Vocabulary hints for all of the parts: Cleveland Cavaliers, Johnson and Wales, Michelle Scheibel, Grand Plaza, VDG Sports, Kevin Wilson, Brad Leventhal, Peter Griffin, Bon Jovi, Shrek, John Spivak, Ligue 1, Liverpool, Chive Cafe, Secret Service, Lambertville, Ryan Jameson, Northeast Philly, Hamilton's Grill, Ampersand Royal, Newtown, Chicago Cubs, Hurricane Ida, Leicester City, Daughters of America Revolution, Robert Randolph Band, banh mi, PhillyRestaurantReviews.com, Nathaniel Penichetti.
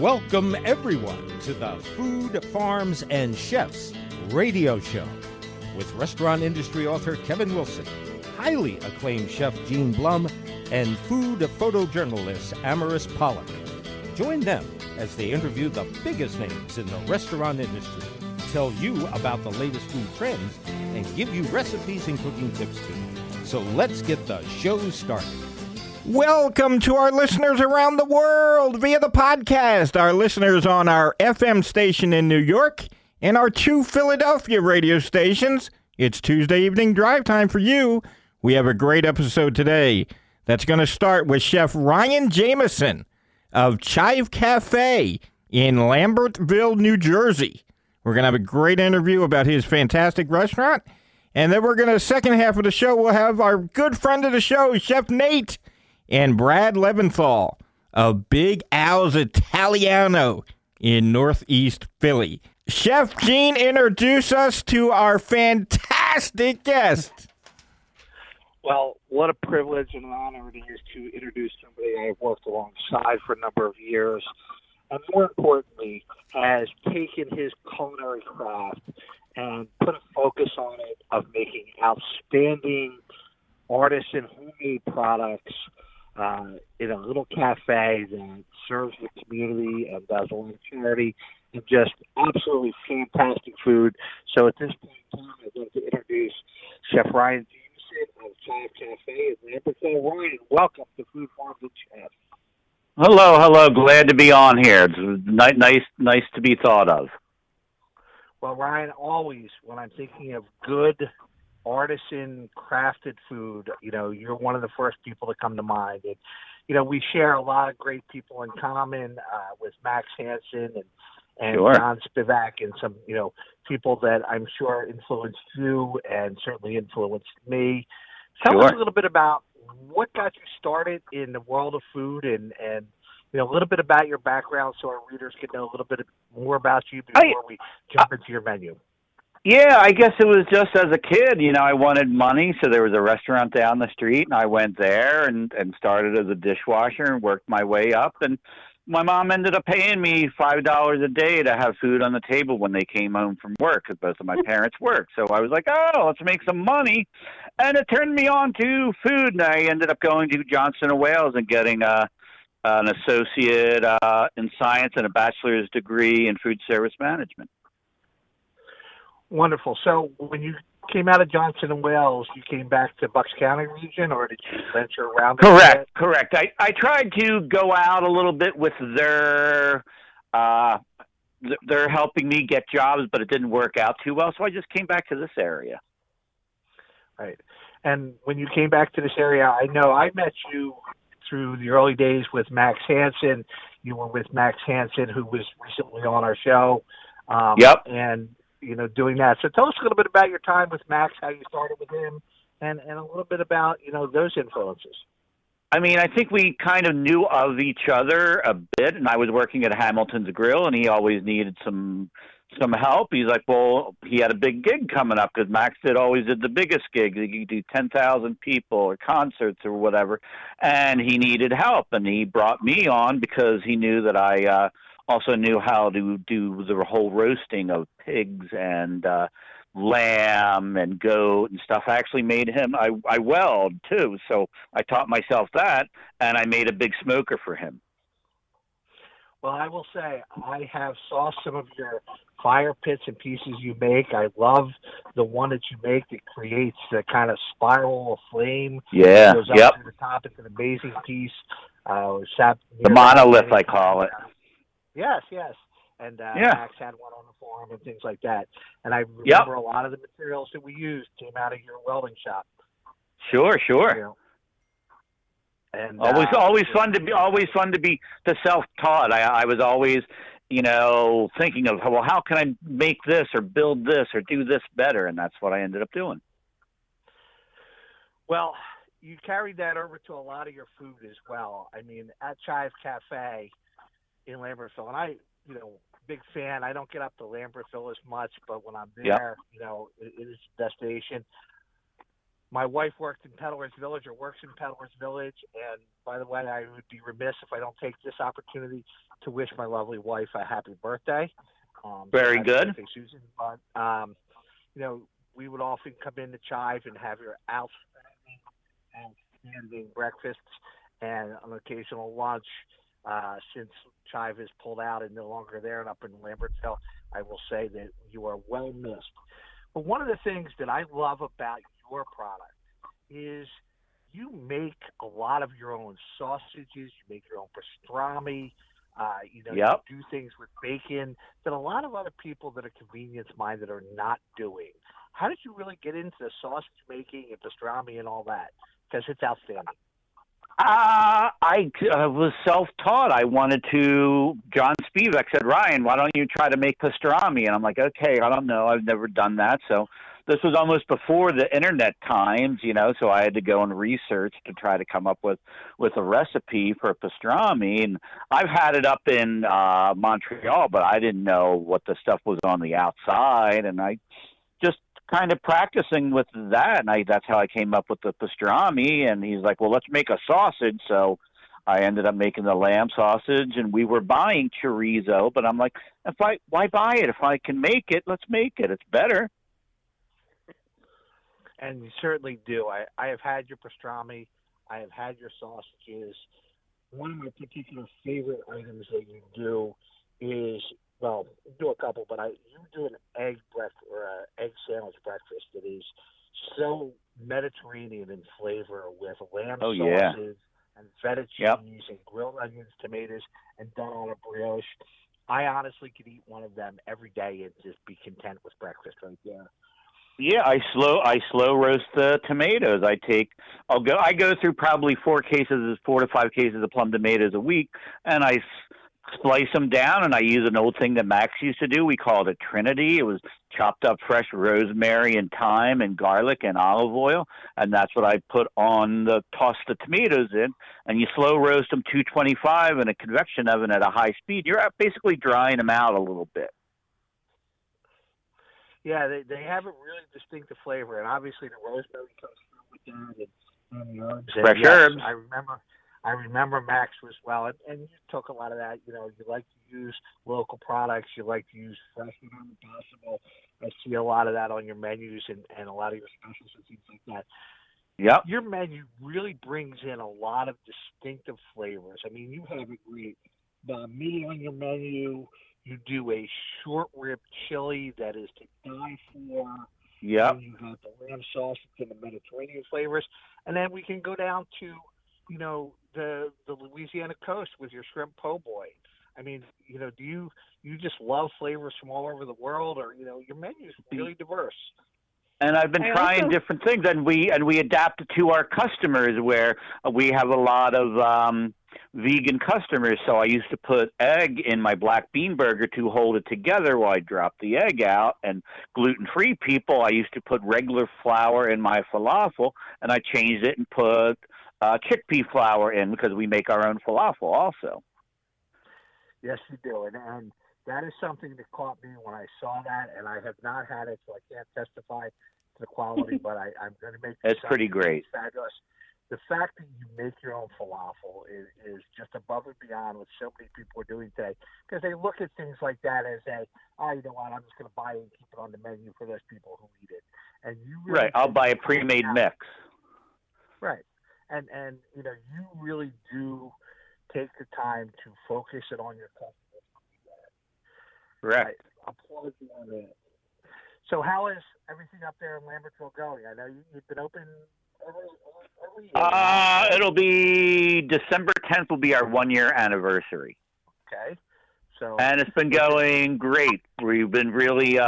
Welcome everyone to the Food, Farms, and Chefs radio show with restaurant industry author Kevin Wilson, highly acclaimed chef Jean Blum, and food photojournalist Amaris Pollack. Join them as they interview the biggest names in the restaurant industry, tell you about the latest food trends, and give you recipes and cooking tips too. So let's get the show started. Welcome to our listeners around the world via the podcast, our listeners on our FM station in New York, and our two Philadelphia radio stations. It's Tuesday evening drive time for you. We have a great episode today that's going to start with Chef Ryan Jameson of Chive Cafe in Lambertville, New Jersey. We're going to have a great interview about his fantastic restaurant, and then we're going to, second half of the show, we'll have our good friend of the show, Chef Nate, and Brad Leventhal of Big Al's Italiano in Northeast Philly. Chef Jean, introduce us to our fantastic guest. Well, what a privilege and an honor it is to introduce somebody I've worked alongside for a number of years, and more importantly, has taken his culinary craft and put a focus on it of making outstanding artisan homemade products in a little cafe that serves the community and does a lot of charity and just absolutely fantastic food. So at this point in time, I'd like to introduce Chef Ryan Jameson of Chive Cafe in Ampersand Royal. Welcome to Food, Farms, and Chefs. Hello. Glad to be on here. It's nice to be thought of. Well, Ryan, always when I'm thinking of good artisan crafted food, you know, you're one of the first people to come to mind. And, you know, we share a lot of great people in common with Max Hansen and sure, John Spivak, and some, you know, people that I'm sure influenced you and certainly influenced me. Tell sure us a little bit about what got you started in the world of food, and you know, a little bit about your background so our readers can know a little bit more about you before we jump into your menu. Yeah, I guess it was just as a kid, you know, I wanted money, so there was a restaurant down the street, and I went there and started as a dishwasher and worked my way up, and my mom ended up paying me $5 a day to have food on the table when they came home from work, because both of my parents worked. So I was like, oh, let's make some money, and it turned me on to food, and I ended up going to Johnson and Wales and getting an associate in science and a bachelor's degree in food service management. Wonderful. So when you came out of Johnson and Wales, you came back to Bucks County region, or did you venture around? Correct. I tried to go out a little bit with their helping me get jobs, but it didn't work out too well, so I just came back to this area. Right. And when you came back to this area, I know I met you through the early days with Max Hansen. You were with Max Hansen, who was recently on our show. Yep. And you know, doing that. So tell us a little bit about your time with Max, how you started with him, and a little bit about, you know, those influences. I mean, I think we kind of knew of each other a bit, and I was working at Hamilton's Grill, and he always needed some help. He's like, well, he had a big gig coming up, because Max always did the biggest gigs. He could do 10,000 people or concerts or whatever, and he needed help, and he brought me on because he knew that I also knew how to do the whole roasting of pigs and lamb and goat and stuff. I actually made him, I weld too, so I taught myself that, and I made a big smoker for him. Well, I will say, I have saw some of your fire pits and pieces you make. I love the one that you make that creates the kind of spiral of flame. Yeah, goes up yep to the top. It's an amazing piece. The monolith, I call it. Yes. And yeah, Max had one on the forum and things like that. And I remember yep a lot of the materials that we used came out of your welding shop. Sure. You know? And always fun to be the self-taught. I was always, you know, thinking of, well, how can I make this or build this or do this better? And that's what I ended up doing. Well, you carried that over to a lot of your food as well. I mean, at Chive Cafe in Lambertville, and I, you know, big fan. I don't get up to Lambertville as much, but when I'm there, yep, you know, it is a destination. my wife worked in Peddler's Village, or works in Peddler's Village. And by the way, I would be remiss if I don't take this opportunity to wish my lovely wife a happy birthday. Very good. Birthday, Susan. But, you know, we would often come in to Chive and have your outstanding breakfasts and an occasional lunch. Since Chive is pulled out and no longer there and up in Lambertville, I will say that you are well missed. But one of the things that I love about your product is you make a lot of your own sausages, you make your own pastrami, yep. You do things with bacon that a lot of other people that are convenience-minded are not doing. How did you really get into the sausage making and pastrami and all that? Because it's outstanding. I was self-taught. I wanted to. John Spivak said, "Ryan, why don't you try to make pastrami?" And I'm like, "Okay, I don't know. I've never done that." So this was almost before the internet times, you know. So I had to go and research to try to come up with a recipe for pastrami. And I've had it up in Montreal, but I didn't know what the stuff was on the outside, and I just kind of practicing with that, and that's how I came up with the pastrami. And he's like, well, let's make a sausage. So I ended up making the lamb sausage, and we were buying chorizo, but I'm like, why buy it? If I can make it, let's make it. It's better. And you certainly do. I have had your pastrami. I have had your sausages. One of my particular favorite items that you do is, well, do a couple, but you do an egg breakfast or an egg sandwich breakfast that is so Mediterranean in flavor with lamb sauces and feta cheese and grilled onions, tomatoes, and done on a brioche. I honestly could eat one of them every day and just be content with breakfast right there. Yeah, I slow roast the tomatoes. I go through probably 4 to 5 cases of plum tomatoes a week, and I slice them down, and I use an old thing that Max used to do. We called it Trinity. It was chopped up fresh rosemary and thyme and garlic and olive oil, and that's what I put on toss the tomatoes in, and you slow roast them 225 in a convection oven at a high speed. You're basically drying them out a little bit. Yeah, they have a really distinctive flavor, and obviously the rosemary comes through with that and the herbs. Fresh herbs. I remember Max was and you took a lot of that. You know, you like to use local products. You like to use fresh whenever possible. I see a lot of that on your menus and a lot of your specials and things like that. Yep. Your menu really brings in a lot of distinctive flavors. I mean, you have a great meat on your menu. You do a short rib chili that is to die for. Yeah. You got the lamb sausage and the Mediterranean flavors. And then we can go down to, you know, the Louisiana coast with your shrimp po' boy. I mean, you know, do you just love flavors from all over the world, or, you know, your menu is really diverse? And I've been trying different things, and we adapt it to our customers, where we have a lot of vegan customers. So I used to put egg in my black bean burger to hold it together while I dropped the egg out. And gluten-free people, I used to put regular flour in my falafel, and I changed it and put chickpea flour in, because we make our own falafel also. Yes, you do. And that is something that caught me when I saw that, and I have not had it, so I can't testify to the quality, but I'm going to make it. That's pretty great. Fabulous. The fact that you make your own falafel is just above and beyond what so many people are doing today, because they look at things like that as you know what, I'm just going to buy it and keep it on the menu for those people who eat it. And you really I'll buy a pre-made mix. Right. And you know, you really do take the time to focus it on your customers. Right. I applaud you on that. So how is everything up there in Lambertville going? I know you've been open every year. It'll be December 10th will be our 1-year anniversary. Okay. And it's been going great. We've been really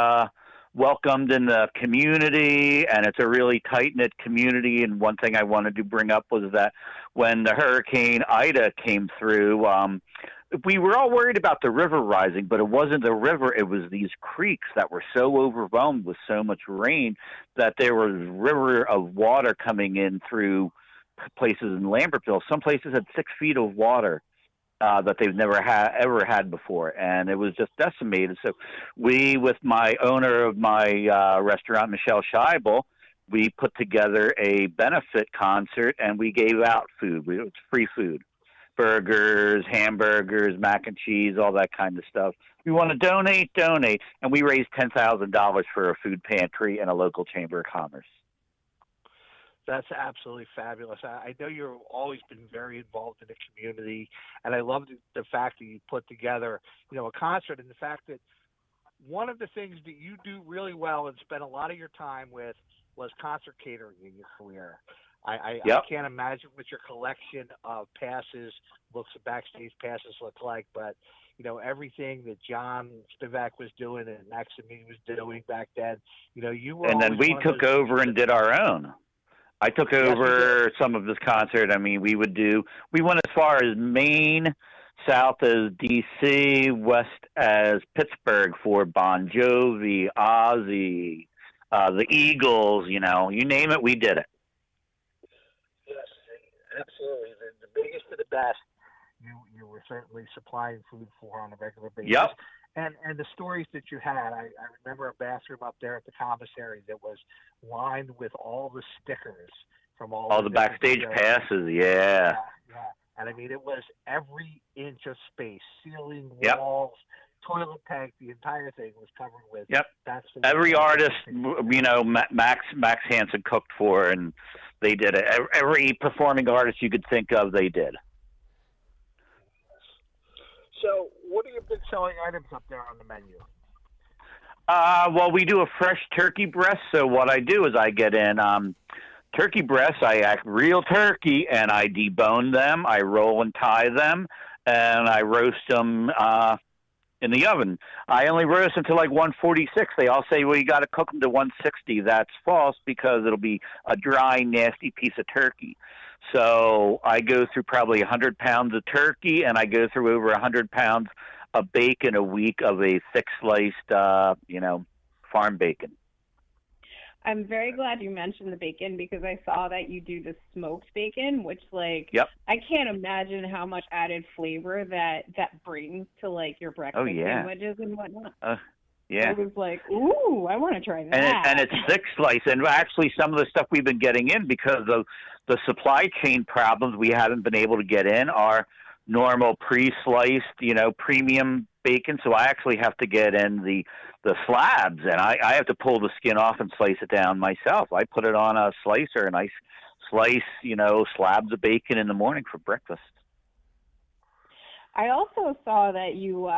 welcomed in the community, and it's a really tight-knit community. And one thing I wanted to bring up was that when the Hurricane Ida came through, we were all worried about the river rising, but it wasn't the river. It was these creeks that were so overwhelmed with so much rain that there was a river of water coming in through places in Lambertville. Some places had 6 feet of water that they've never ever had before, and it was just decimated. So we, with my owner of my restaurant, Michelle Scheibel, we put together a benefit concert, and we gave out food. It was free food, burgers, hamburgers, mac and cheese, all that kind of stuff. We want to donate. And we raised $10,000 for a food pantry and a local chamber of commerce. That's absolutely fabulous. I know you've always been very involved in the community, and I love the fact that you put together, a concert, and the fact that one of the things that you do really well and spend a lot of your time with was concert catering in your career. I can't imagine what your collection of passes looks, backstage passes look like, but everything that John Spivak was doing and Maximine was doing back then, you were. And then we took over and did our own. I took over some of this concert. I mean, we went as far as Maine, south as D.C., west as Pittsburgh for Bon Jovi, Ozzy, the Eagles, you name it, we did it. Yes, absolutely. The biggest of the best you were certainly supplying food for on a regular basis. Yep. And the stories that you had, I remember a bathroom up there at the commissary that was lined with all the stickers from all the backstage passes. Yeah. And I mean, it was every inch of space, ceiling, walls, toilet tank, the entire thing was covered with. Yep. Every artist, Max Hansen cooked for, and they did it. Every performing artist you could think of, they did. So, what are your big selling items up there on the menu? Well, we do a fresh turkey breast. So what I do is I get in turkey breasts. I act real turkey, and I debone them. I roll and tie them, and I roast them in the oven. I only roast them to like 146. They all say, well, you got to cook them to 160. That's false, because it'll be a dry, nasty piece of turkey. So I go through probably 100 pounds of turkey, and I go through over 100 pounds of bacon a week, of a thick-sliced, farm bacon. I'm very glad you mentioned the bacon, because I saw that you do the smoked bacon, which, I can't imagine how much added flavor that brings to, your breakfast sandwiches and whatnot. Yeah. I was like, ooh, I want to try that. And it's thick slice. And actually, some of the stuff we've been getting in, because of the supply chain problems, we haven't been able to get in our normal pre-sliced, premium bacon. So I actually have to get in the slabs, and I have to pull the skin off and slice it down myself. I put it on a slicer, and I slice, slabs of bacon in the morning for breakfast. I also saw that you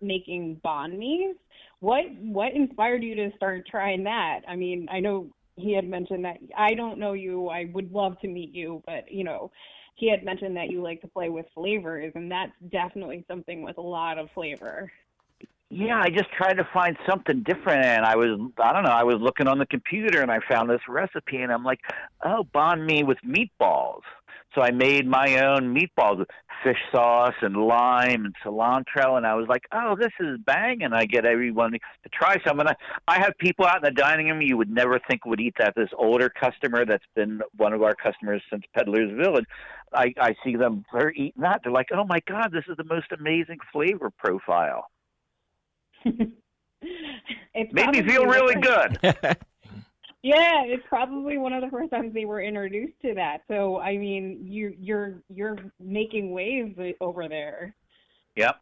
making banh mis. What inspired you to start trying that? I mean, I know he had mentioned that, I don't know you, I would love to meet you, but he had mentioned that you like to play with flavors, and that's definitely something with a lot of flavor. Yeah, I just tried to find something different, and I was looking on the computer, and I found this recipe, and I'm like, oh, banh mi with meatballs. So I made my own meatballs with fish sauce and lime and cilantro, and I was like, oh, this is banging. I get everyone to try some. And I have people out in the dining room you would never think would eat that. This older customer that's been one of our customers since Peddler's Village, I see them, they're eating that. They're like, oh, my God, this is the most amazing flavor profile. It made me feel really good. Yeah, it's probably one of the first times they were introduced to that. So I mean, you're making waves over there. Yep.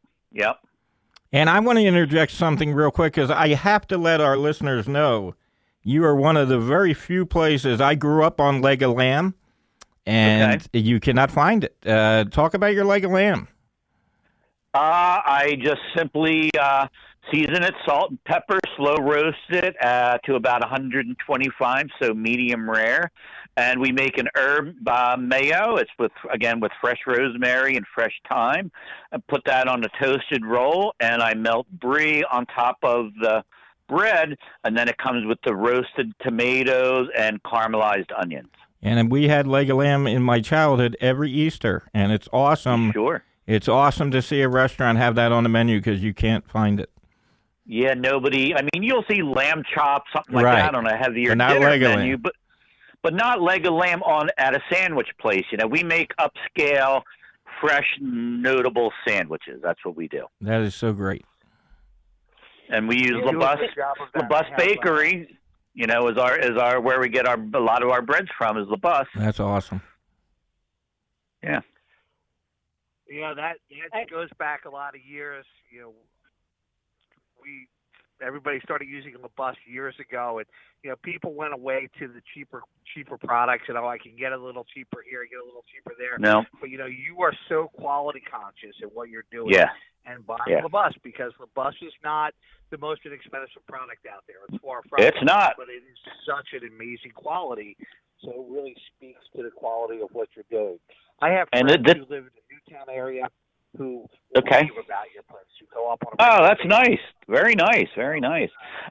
And I want to interject something real quick, because I have to let our listeners know you are one of the very few places. I grew up on leg of lamb, and you cannot find it. Talk about your leg of lamb. I just simply season it, salt and pepper, slow roast it to about 125, so medium rare. And we make an herb mayo. It's with fresh rosemary and fresh thyme. I put that on a toasted roll, and I melt brie on top of the bread, and then it comes with the roasted tomatoes and caramelized onions. And we had leg of lamb in my childhood every Easter, and it's awesome. Sure. It's awesome to see a restaurant have that on the menu, because you can't find it. Yeah, nobody. I mean, you'll see lamb chops, something like that, on a heavier dinner menu, but not leg of lamb at a sandwich place. We make upscale, fresh, notable sandwiches. That's what we do. That is so great. And we use Le Bus Bakery. you know, is where we get a lot of our breads from is Le Bus. That's awesome. Yeah. You know, that goes back a lot of years. You know, everybody started using Le Bus years ago, and you know, people went away to the cheaper products. You know, I can get a little cheaper here, get a little cheaper there. No, but you know, you are so quality conscious in what you're doing. Yeah. And buy Le Bus, because Le Bus is not the most inexpensive product out there. It's far from it. It's not, but it is such an amazing quality. So it really speaks to the quality of what you're doing. I have friends who live in the Newtown area who leave about your place, who go up on a that's nice. Very nice, very nice.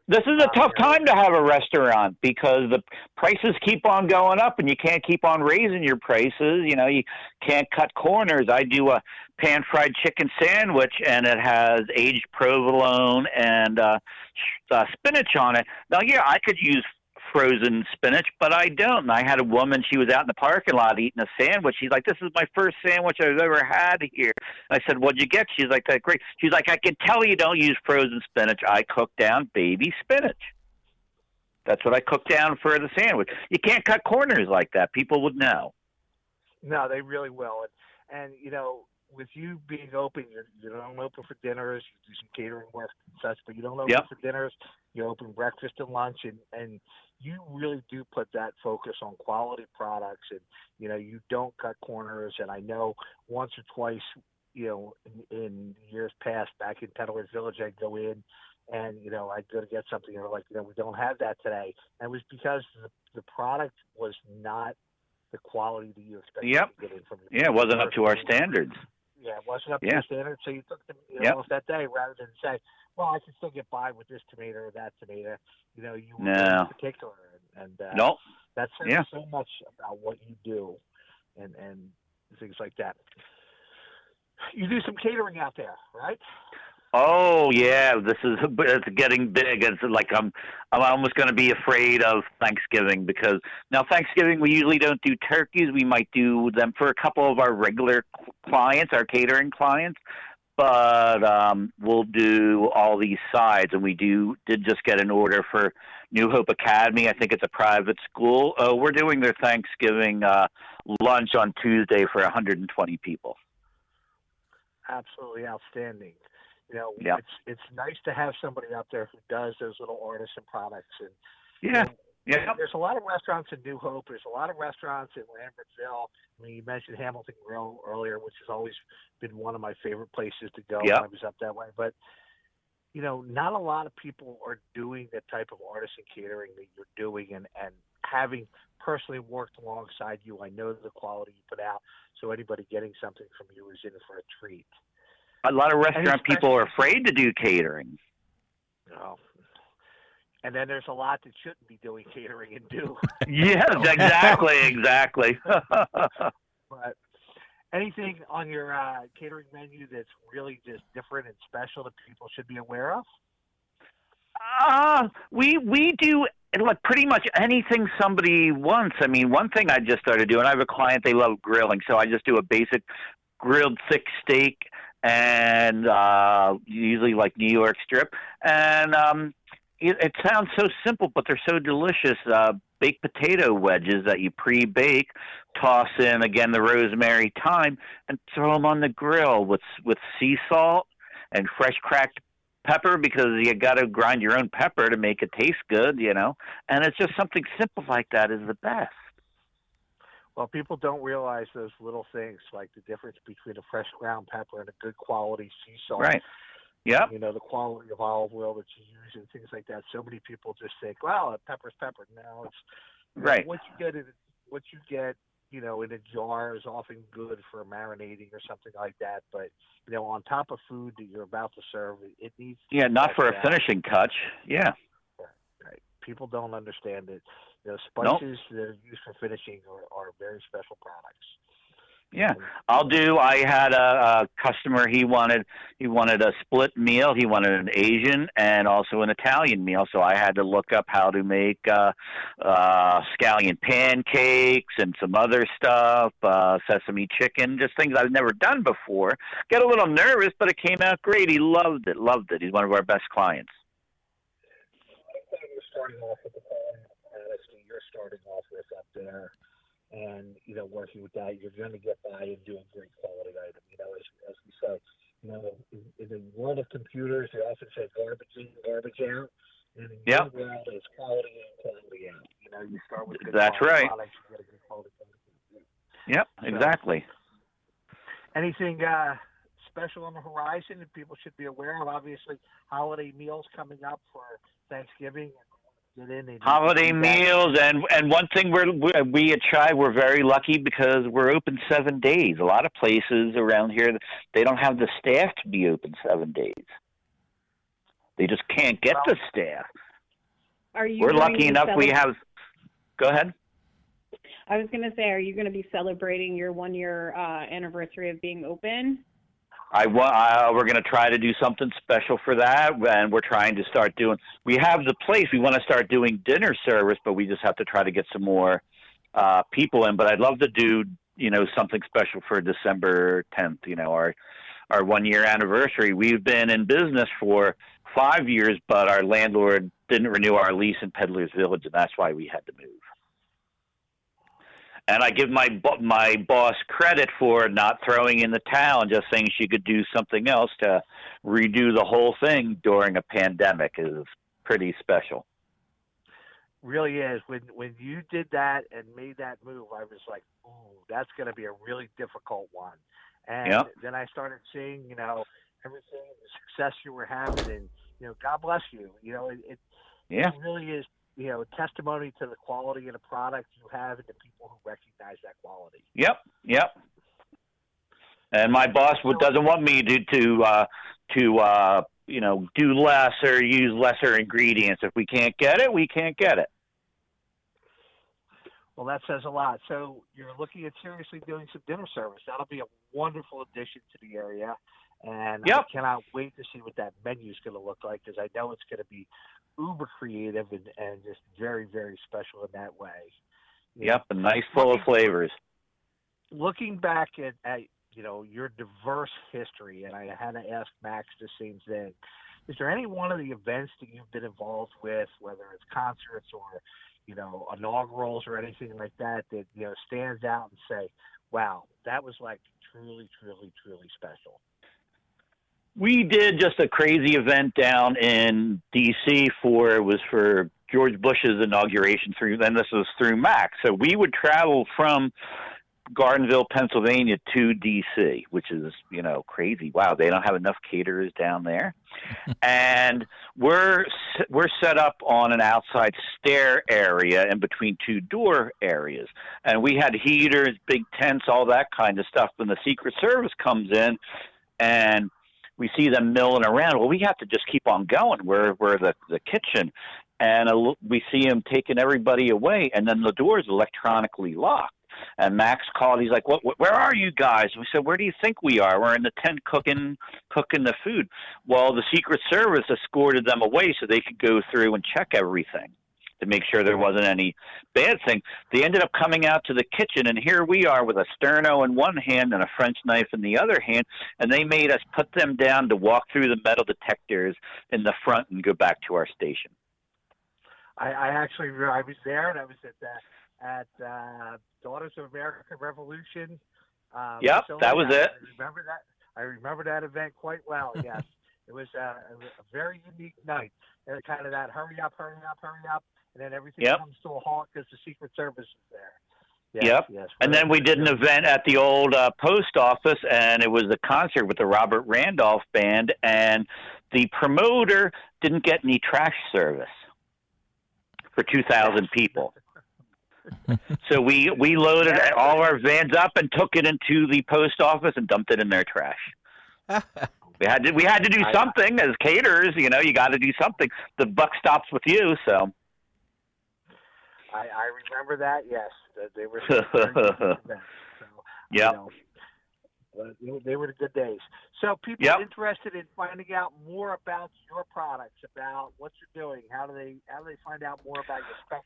This is a tough time to have a restaurant because the prices keep on going up and you can't keep on raising your prices. You know, you can't cut corners. I do a pan-fried chicken sandwich, and it has aged provolone and spinach on it. Now, yeah, I could use frozen spinach, but I don't. And I had a woman, she was out in the parking lot eating a sandwich. She's like, this is my first sandwich I've ever had here. And I said, what'd you get? She's like, that great. She's like, I can tell you don't use frozen spinach. I cook down baby spinach. That's what I cook down for the sandwich. You can't cut corners like that. People would know. No, they really will. And you know, with you being open, you don't open for dinners. You do some catering work and such, but you don't open for dinners. You open breakfast and lunch, and you really do put that focus on quality products, and you know, you don't cut corners. And I know once or twice, you know, in years past, back in Peddler's Village, I'd go in, and you know, I'd go to get something, and they're like, you know, we don't have that today, and it was because the product was not the quality that you expected to get in from your it wasn't up to our standards. Yeah, it wasn't up to your standards, so you took them almost that day rather than say, well, I can still get by with this tomato or that tomato. You know, you were particular. And that says so much about what you do and things like that. You do some catering out there, right? Oh, yeah. It's getting big. It's like I'm almost going to be afraid of Thanksgiving, because now Thanksgiving, we usually don't do turkeys. We might do them for a couple of our regular clients, our catering clients. But we'll do all these sides, and we did just get an order for New Hope Academy. I think it's a private school. We're doing their Thanksgiving lunch on Tuesday for 120 people. Absolutely outstanding. You know, it's nice to have somebody out there who does those little artisan products. And there's a lot of restaurants in New Hope. There's a lot of restaurants in Lambertville. I mean, you mentioned Hamilton Grill earlier, which has always been one of my favorite places to go when I was up that way. But you know, not a lot of people are doing the type of artisan catering that you're doing, and having personally worked alongside you, I know the quality you put out. So anybody getting something from you is in for a treat. A lot of restaurant people are afraid to do catering. No. And then there's a lot that shouldn't be doing catering and do. Yes, exactly. But anything on your catering menu that's really just different and special that people should be aware of? We do like pretty much anything somebody wants. I mean, one thing I just started doing, I have a client, they love grilling, so I just do a basic grilled thick steak and usually like New York strip, and it sounds so simple, but they're so delicious. Baked potato wedges that you pre-bake, toss in again the rosemary, thyme, and throw them on the grill with sea salt and fresh cracked pepper, because you got to grind your own pepper to make it taste good, you know. And it's just something simple like that is the best. Well, people don't realize those little things, like the difference between a fresh ground pepper and a good quality sea salt. Right. Yeah. You know, the quality of olive oil that you use and things like that. So many people just think, well, pepper's pepper. No, it's right. What you get, you know, in a jar is often good for marinating or something like that. But you know, on top of food that you're about to serve, it needs to be not for a finishing touch. Yeah. Right. People don't understand it. The spices that are used for finishing are very special products. Yeah, I had a customer, he wanted a split meal. He wanted an Asian and also an Italian meal. So I had to look up how to make scallion pancakes and some other stuff, sesame chicken, just things I've never done before. Got a little nervous, but it came out great. He loved it. He's one of our best clients. I thought he was starting off with the starting off with up there, and, you know, working with that, you're going to get by and do a great quality item. You know, as we say, you know, in the world of computers, they often say garbage in, garbage out. And in the world, it's quality in, quality out. You know, you start with good products, you get a good quality product. Yep, so, exactly. Anything special on the horizon that people should be aware of? Obviously, holiday meals coming up for Thanksgiving. Holiday meals, and one thing we at Chive, we're very lucky because we're open 7 days. A lot of places around here, they don't have the staff to be open 7 days. They just can't get the staff. We're lucky enough we have – go ahead. I was going to say, are you going to be celebrating your one-year anniversary of being open? We're going to try to do something special for that, and we're trying to start doing. We have the place. We want to start doing dinner service, but we just have to try to get some more people in. But I'd love to do, you know, something special for December 10th. You know, our 1 year anniversary. We've been in business for 5 years, but our landlord didn't renew our lease in Peddler's Village, and that's why we had to move. And I give my boss credit for not throwing in the towel and just saying she could do something else to redo the whole thing during a pandemic is pretty special. Really is. When you did that and made that move, I was like, ooh, that's going to be a really difficult one. And then I started seeing, you know, everything, the success you were having, and, you know, God bless you. You know, it really is. You know, testimony to the quality of the product you have and the people who recognize that quality. Yep. And my boss doesn't want me to you know, do less or use lesser ingredients. If we can't get it, we can't get it. Well, that says a lot. So you're looking at seriously doing some dinner service. That'll be a wonderful addition to the area. And I cannot wait to see what that menu is going to look like, because I know it's going to be uber creative and just very, very special in that way. A nice full of flavors. Looking back at you know, your diverse history, and I had to ask Max the same thing, is there any one of the events that you've been involved with, whether it's concerts or, you know, inaugurals or anything like that, that, you know, stands out and say, wow, that was like truly, truly, truly special? We did just a crazy event down in D.C. for George Bush's inauguration through Max. So we would travel from Gardenville, Pennsylvania to D.C., which is, you know, crazy. Wow, they don't have enough caterers down there. And we're set up on an outside stair area in between two door areas. And we had heaters, big tents, all that kind of stuff. When the Secret Service comes in and we see them milling around. Well, we have to just keep on going. We're the kitchen, and we see them taking everybody away, and then the door's electronically locked. And Max called. He's like, where are you guys? And we said, where do you think we are? We're in the tent cooking the food. Well, the Secret Service escorted them away so they could go through and check everything to make sure there wasn't any bad thing. They ended up coming out to the kitchen, and here we are with a sterno in one hand and a French knife in the other hand, and they made us put them down to walk through the metal detectors in the front and go back to our station. I was there, and I was at Daughters of America Revolution. That was it. I remember that event quite well, yes. It was a very unique night. And it kind of that hurry up. And then everything comes to a halt because the Secret Service is there. Yes, and then we did an event at the old post office, and it was a concert with the Robert Randolph Band, and the promoter didn't get any trash service for 2,000 people. So we loaded all our vans up and took it into the post office and dumped it in their trash. We had to do something as caterers, you know. You got to do something. The buck stops with you, so. I remember that. Yes, they were. They were the good days. So people interested in finding out more about your products, about what you're doing. How do they find out more about your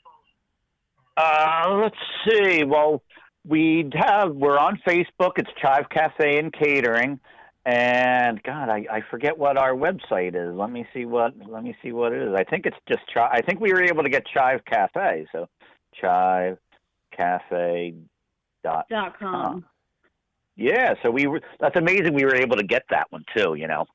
specials? Let's see. Well, we're on Facebook. It's Chive Cafe and Catering. And God, I forget what our website is. Let me see what it is. I think we were able to get Chive Cafe, so Chive Cafe .com. Yeah, so we were, that's amazing we were able to get that one too, you know.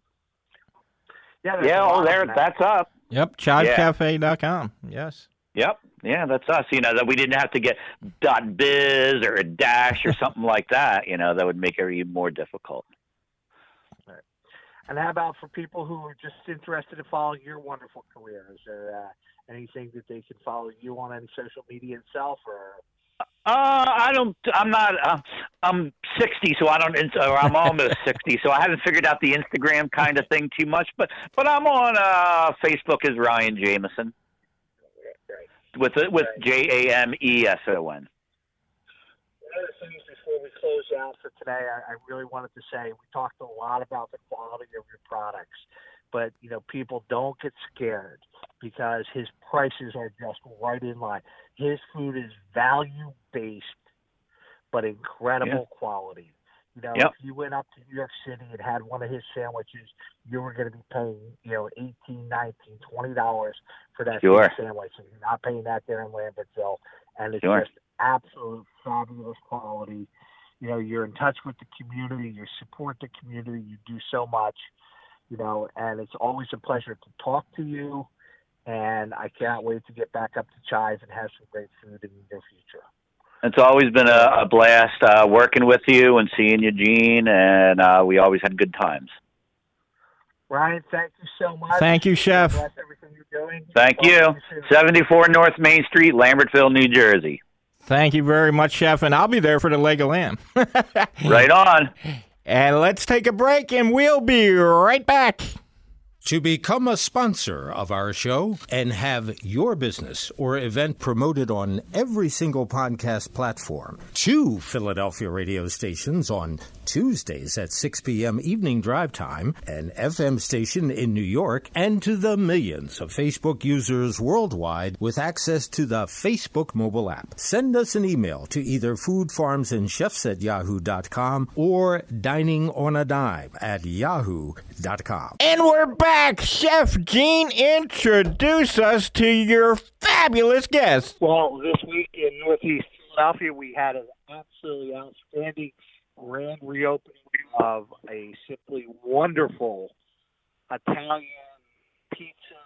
Yeah, oh, there, that's up. Yep, chivecafe.com, yes. Yep, yeah, that's us, you know, that we didn't have to get .biz or a dash or something like that, you know, that would make it even more difficult. Right. And how about for people who are just interested in following your wonderful career? Is there anything that they can follow you on any social media itself, or... I'm 60, so I don't, or I'm almost 60, so I haven't figured out the Instagram kind of thing too much, but I'm on, Facebook as Ryan Jameson with Jameson. One of the things before we close out for today, I really wanted to say, we talked a lot about the quality of your products, but you know, people don't get scared because his prices are just right in line. His food is value-based, but incredible quality. You know, if you went up to New York City and had one of his sandwiches, you were going to be paying, you know, $18, $19, $20 for that sandwich. And you're not paying that there in Lambertville. And it's just absolute fabulous quality. You know, you're in touch with the community. You support the community. You do so much, you know, and it's always a pleasure to talk to you. And I can't wait to get back up to Chives and have some great food in the near future. It's always been a blast working with you and seeing you, Gene, and we always had good times. Ryan, thank you so much. Thank you, Chef. That's everything you're doing. Thank you. 74 North Main Street, Lambertville, New Jersey. Thank you very much, Chef, and I'll be there for the leg of lamb. Right on. And let's take a break, and we'll be right back. To become a sponsor of our show and have your business or event promoted on every single podcast platform, 2 Philadelphia radio stations on Tuesdays at 6 p.m. evening drive time, an FM station in New York, and to the millions of Facebook users worldwide with access to the Facebook mobile app. Send us an email to either foodfarmsandchefs@yahoo.com or diningonadime@yahoo.com. And we're back. Chef Gene, introduce us to your fabulous guest. Well, this week in Northeast Philadelphia, we had an absolutely outstanding grand reopening of a simply wonderful Italian pizza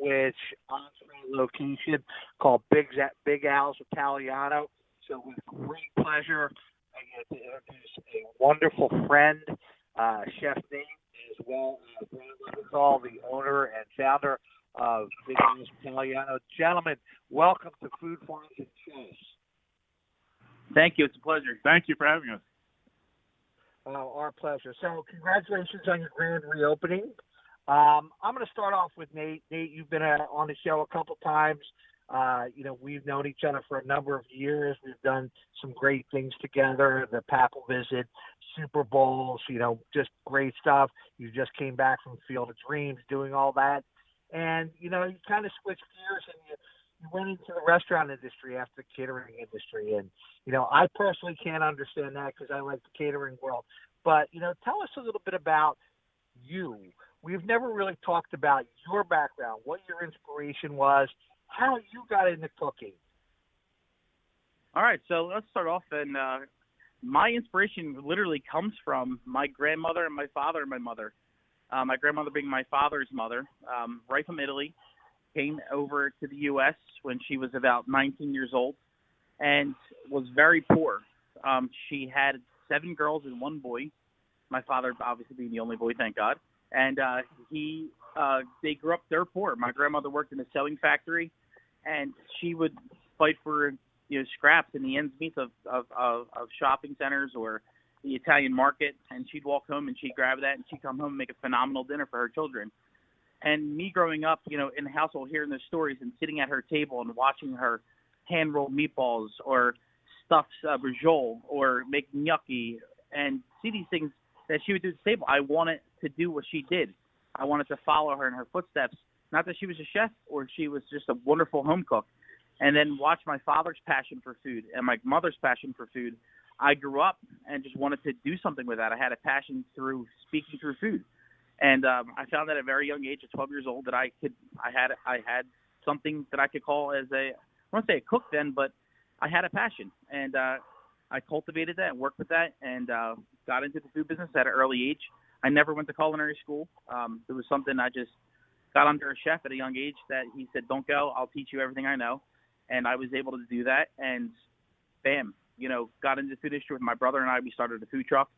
sandwich entree location called Big Al's Italiano. So with great pleasure, I get to introduce a wonderful friend, Chef Nate, as well as Brad Leventhal, the owner and founder of Big Al's Italiano. Gentlemen, welcome to Food Farms and Chefs. Thank you. It's a pleasure. Thank you for having us. Our pleasure. So congratulations on your grand reopening. I'm going to start off with Nate. Nate, you've been on the show a couple times. You know, we've known each other for a number of years. We've done some great things together, the papal visit, Super Bowls, you know, just great stuff. You just came back from Field of Dreams doing all that. And, you know, you kind of switched gears and you went into the restaurant industry after the catering industry. And, you know, I personally can't understand that because I like the catering world. But, you know, tell us a little bit about you. We've never really talked about your background, what your inspiration was, how you got into cooking. All right, so let's start off. And my inspiration literally comes from my grandmother and my father and my mother. My grandmother being my father's mother, right from Italy, came over to the U.S. when she was about 19 years old and was very poor. She had 7 girls and 1 boy. My father obviously being the only boy, thank God. And they grew up, they're poor. My grandmother worked in a sewing factory, and she would fight for, you know, scraps and the ends meets of shopping centers or the Italian market. And she'd walk home and she'd grab that and she'd come home and make a phenomenal dinner for her children. And me growing up, you know, in the household, hearing those stories and sitting at her table and watching her hand roll meatballs or stuff bruschetta or make gnocchi and see these things that she would do at the table. I wanted to do what she did. I wanted to follow her in her footsteps. Not that she was a chef or she was just a wonderful home cook. And then watch my father's passion for food and my mother's passion for food. I grew up and just wanted to do something with that. I had a passion through speaking through food. And I found at a very young age, at 12 years old, that I had something that I could call as a I won't say a cook then, but I had a passion, and I cultivated that and worked with that, and got into the food business at an early age. I never went to culinary school. It was something I just got under a chef at a young age that he said, don't go, I'll teach you everything I know. And I was able to do that, and bam, you know, got into the food industry with my brother and I. We started a food truck,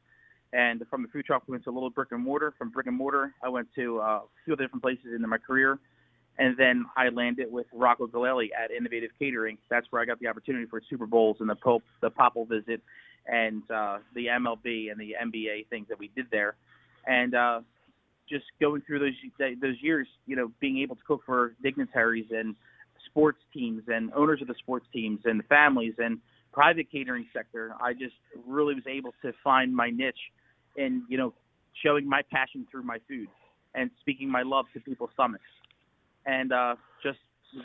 and from the food truck, we went to a little brick and mortar. From brick and mortar, I went to a few other different places in my career. And then I landed with Rocco Galilei at Innovative Catering. That's where I got the opportunity for Super Bowls and the Popple visit and the MLB and the NBA things that we did there. And just going through those years, you know, being able to cook for dignitaries and sports teams and owners of the sports teams and families and private catering sector, I just really was able to find my niche in, you know, showing my passion through my food and speaking my love to people's stomachs. And just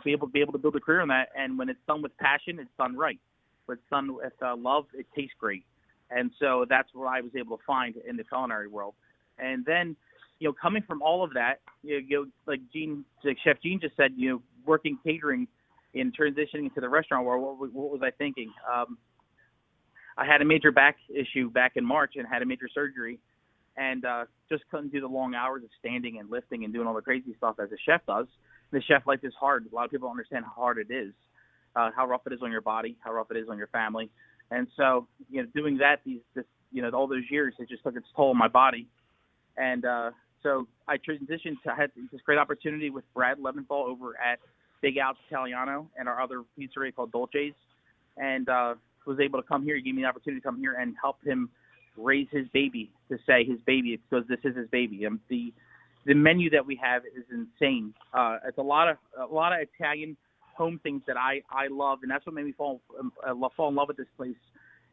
be able to build a career on that. And when it's done with passion, it's done right. When it's done with love, it tastes great. And so that's what I was able to find in the culinary world. And then, you know, coming from all of that, you know, like Chef Jean just said, you know, working catering and transitioning into the restaurant world, what was I thinking? I had a major back issue back in March and had a major surgery. And just couldn't do the long hours of standing and lifting and doing all the crazy stuff as a chef does. The chef life is hard. A lot of people don't understand how hard it is, how rough it is on your body, how rough it is on your family. And so, you know, doing that all those years, it just took its toll on my body. And so I transitioned to, I had this great opportunity with Brad Leventhal over at Big Al's Italiano and our other pizzeria called Dolce's, and was able to come here. He gave me the opportunity to come here and help him raise his baby, to say his baby, because this is his baby. The menu that we have is insane. It's a lot of Italian home things that I love, and that's what made me fall in love with this place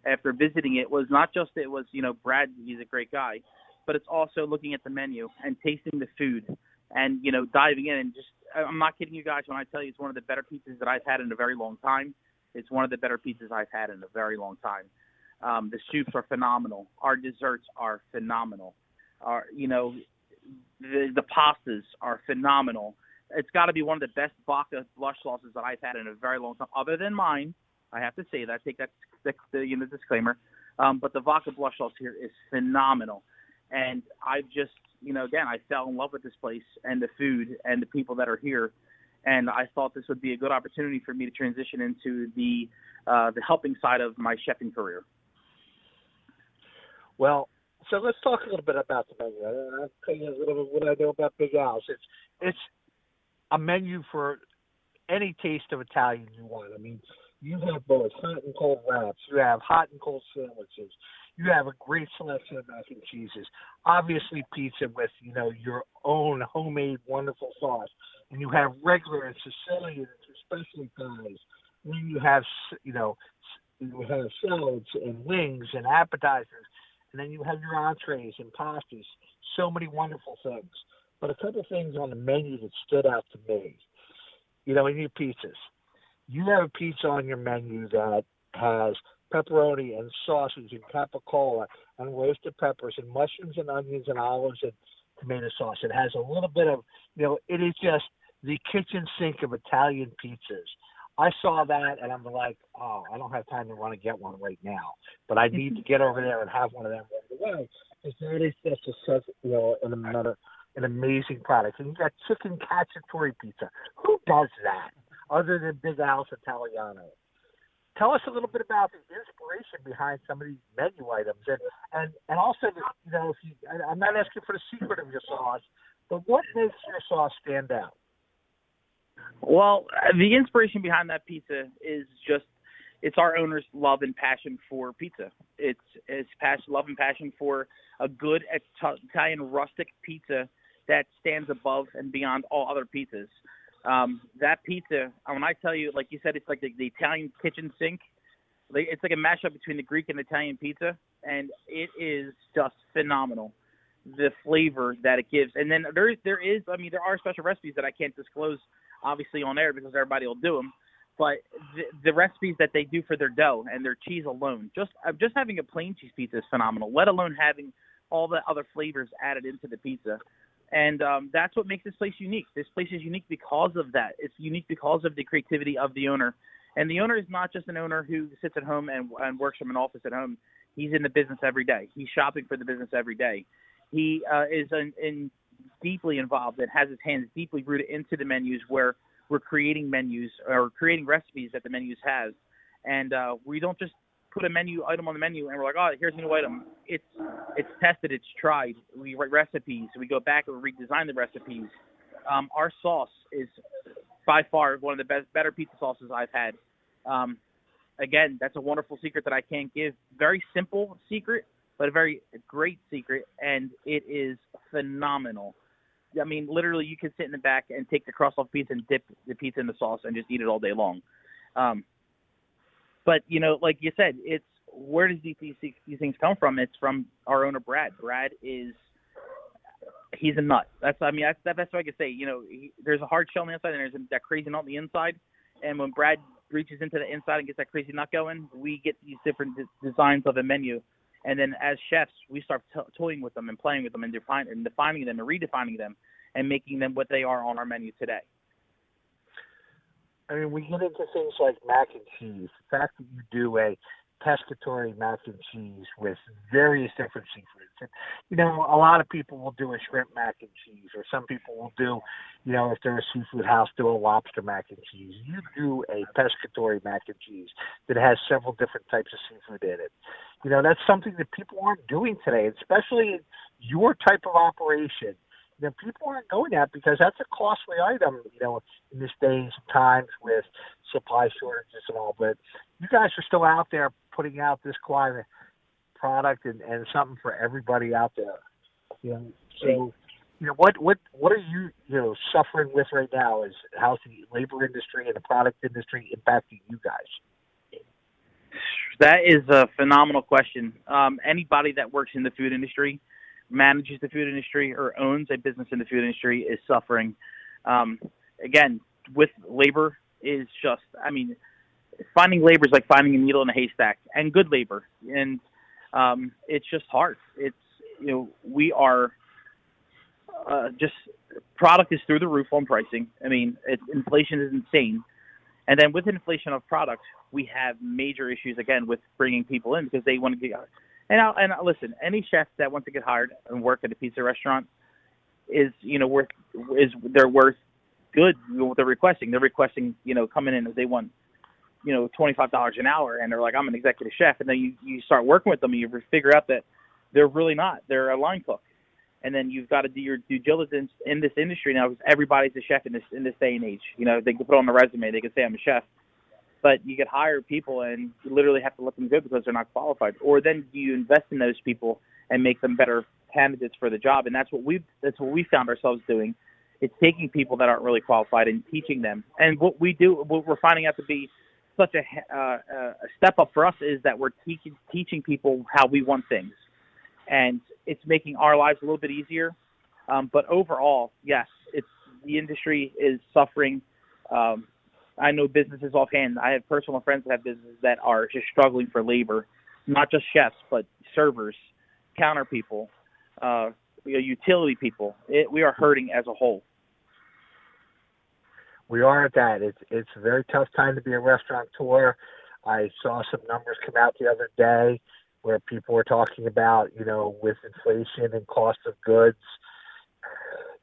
after visiting it. Was not just it was, you know, Brad, he's a great guy, but it's also looking at the menu and tasting the food and, you know, diving in. And just, I'm not kidding you guys when I tell you it's one of the better pizzas that I've had in a very long time. It's one of the better pizzas I've had in a very long time. The soups are phenomenal. Our desserts are phenomenal. Our, you know, the pastas are phenomenal. It's got to be one of the best vodka blush sauces that I've had in a very long time, other than mine. I have to say that. I take that, the disclaimer. But the vodka blush sauce here is phenomenal. And I've just, you know, again, I fell in love with this place and the food and the people that are here. And I thought this would be a good opportunity for me to transition into the helping side of my chefing career. Well, so let's talk a little bit about the menu. I'll tell you a little bit what I know about Big Al's. It's a menu for any taste of Italian you want. I mean, you have both hot and cold wraps. You have hot and cold sandwiches. You have a great selection of mac and cheeses. Obviously, pizza with, you know, your own homemade wonderful sauce. And you have regular and Sicilian and specialty pies. And then you have, you know, you have salads and wings and appetizers. And then you have your entrees and pastas, so many wonderful things. But a couple things on the menu that stood out to me, you know, in your pizzas. You have a pizza on your menu that has pepperoni and sausage and capicola and roasted peppers and mushrooms and onions and olives and tomato sauce. It has a little bit of, you know, it is just the kitchen sink of Italian pizzas. I saw that, and I'm like, oh, I don't have time to want to get one right now, but I need to get over there and have one of them right away. Because that is just such, you know, an amazing product. And you got chicken cacciatore pizza. Who does that other than Big Al's Italiano? Tell us a little bit about the inspiration behind some of these menu items, and also, you know, if you, I'm not asking for the secret of your sauce, but what makes your sauce stand out? Well, the inspiration behind that pizza is just, it's our owner's love and passion for pizza. It's his passion, love and passion for a good Italian rustic pizza that stands above and beyond all other pizzas. That pizza, when I tell you, like you said, it's like the Italian kitchen sink. It's like a mashup between the Greek and the Italian pizza, and it is just phenomenal, the flavor that it gives. And then there is, I mean, there are special recipes that I can't disclose, obviously, on air because everybody will do them. But the recipes that they do for their dough and their cheese alone, just having a plain cheese pizza is phenomenal, let alone having all the other flavors added into the pizza. And that's what makes this place unique. This place is unique because of that. It's unique because of the creativity of the owner And the owner is not just an owner who sits at home and works from an office at home. He's in the business every day. He's shopping for the business every day. He is deeply involved and has his hands deeply rooted into the menus, where we're creating menus or creating recipes that the menus has. And we don't just put a menu item on the menu and we're like, oh, here's a new item. It's tested. It's tried. We write recipes. We go back and redesign the recipes. Our sauce is by far one of the better pizza sauces I've had. Again, that's a wonderful secret that I can't give. Very simple secret, but a very great secret, and it is phenomenal. I mean, literally, you can sit in the back and take the crust off pizza and dip the pizza in the sauce and just eat it all day long. But, you know, like you said, it's where does these things come from? It's from our owner, Brad. Brad is – he's a nut. That's what I could say. You know, there's a hard shell on the inside, and there's that crazy nut on the inside. And when Brad reaches into the inside and gets that crazy nut going, we get these different designs of a menu. And then as chefs, we start toying with them and playing with them and defining them and redefining them and making them what they are on our menu today. I mean, we get into things like mac and cheese. The fact that you do a pescatory mac and cheese with various different seafoods. And, you know, a lot of people will do a shrimp mac and cheese, or some people will do, you know, if they're a seafood house, do a lobster mac and cheese. You do a pescatory mac and cheese that has several different types of seafood in it. You know, that's something that people aren't doing today, especially in your type of operation. You know, people aren't doing that because that's a costly item, you know, in this day and times with supply shortages and all. But you guys are still out there putting out this quality product and something for everybody out there. You know, so, you know, what are you, you know, suffering with right now? Is how's the labor industry and the product industry impacting you guys? That is a phenomenal question. Anybody that works in the food industry, manages the food industry, or owns a business in the food industry is suffering. Again, with labor is just, I mean, finding labor is like finding a needle in a haystack, and good labor. And it's just hard. It's, you know, we are just, product is through the roof on pricing. I mean, inflation is insane. And then with inflation of product, we have major issues, again, with bringing people in because they want to get out. And listen, any chef that wants to get hired and work at a pizza restaurant is, you know, worth good. What they're requesting. They're requesting, you know, coming in as they want, you know, $25 an hour, and they're like, I'm an executive chef. And then you start working with them, and you figure out that they're really not. They're a line cook. And then you've got to do your due diligence in this industry now, because everybody's a chef in this day and age. You know, they can put on the resume, they can say I'm a chef. But you get hire people and you literally have to let them go because they're not qualified. Or then you invest in those people and make them better candidates for the job. And that's what we found ourselves doing. It's taking people that aren't really qualified and teaching them. And what we do, what we're finding out to be such a step up for us is that we're teaching people how we want things. And it's making our lives a little bit easier. But overall, yes, the industry is suffering. I know businesses offhand. I have personal friends that have businesses that are just struggling for labor, not just chefs, but servers, counter people, utility people. We are hurting as a whole. We are at that. It's a very tough time to be a restaurateur. I saw some numbers come out the other day where people were talking about, you know, with inflation and cost of goods,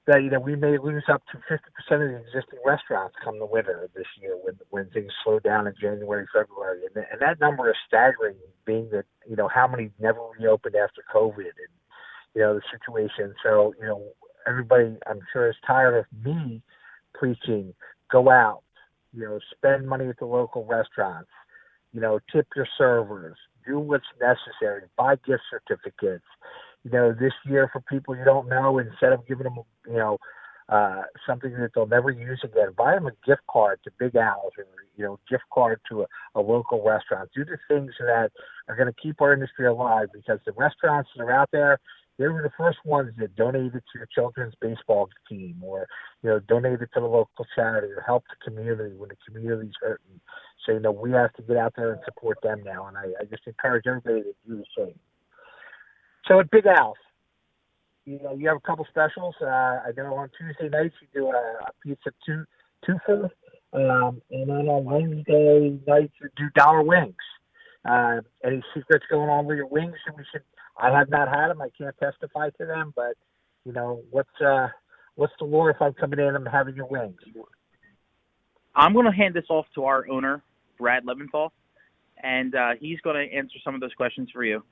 that, you know, we may lose up to 50% of the existing restaurants come the winter this year when things slow down in January, February. And that number is staggering, being that, you know, how many never reopened after COVID and, you know, the situation. So, you know, everybody, I'm sure, is tired of me preaching, go out, you know, spend money at the local restaurants, you know, tip your servers, do what's necessary, buy gift certificates. You know, this year for people you don't know, instead of giving them, you know, something that they'll never use again, buy them a gift card to Big Al's or, you know, gift card to a local restaurant. Do the things that are going to keep our industry alive, because the restaurants that are out there, they were the first ones that donated to your children's baseball team, or, you know, donated to the local charity, or helped the community when the community's hurting. So, you know, we have to get out there and support them now. And I just encourage everybody to do the same. So at Big Al's, you know, you have a couple specials. I know on Tuesday nights you do a pizza two for And then on Wednesday nights, we do dollar wings. Any secrets going on with your wings? And we should. I have not had them. I can't testify to them. But you know, what's the lore if I'm coming in and I'm having your wings? I'm going to hand this off to our owner, Brad Leventhal, and he's going to answer some of those questions for you.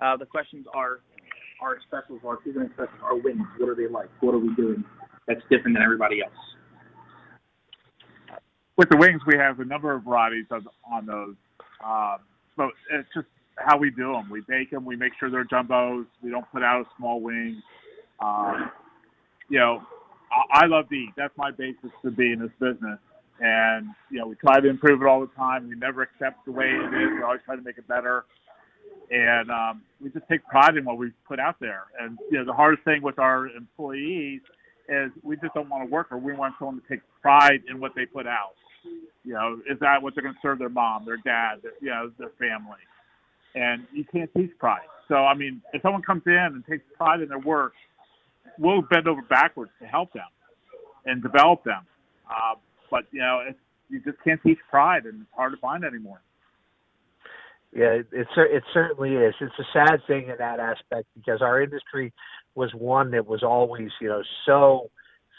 The questions are our specials, our season and specials, our wings. What are they like? What are we doing that's different than everybody else? With the wings, we have a number of varieties on those. So it's just how we do them. We bake them. We make sure they're jumbos. We don't put out a small wing. You know, I love to eat. That's my basis to be in this business. And, you know, we try to improve it all the time. We never accept the way it is. We always try to make it better. And we just take pride in what we put out there. And, you know, the hardest thing with our employees is we just don't want a worker. We want someone to take pride in what they put out. You know, is that what they're going to serve their mom, their dad, you know, their family? And you can't teach pride. So, I mean, if someone comes in and takes pride in their work, we'll bend over backwards to help them and develop them. But, you know, you just can't teach pride, and it's hard to find anymore. Yeah, it certainly is. It's a sad thing in that aspect because our industry was one that was always, you know, so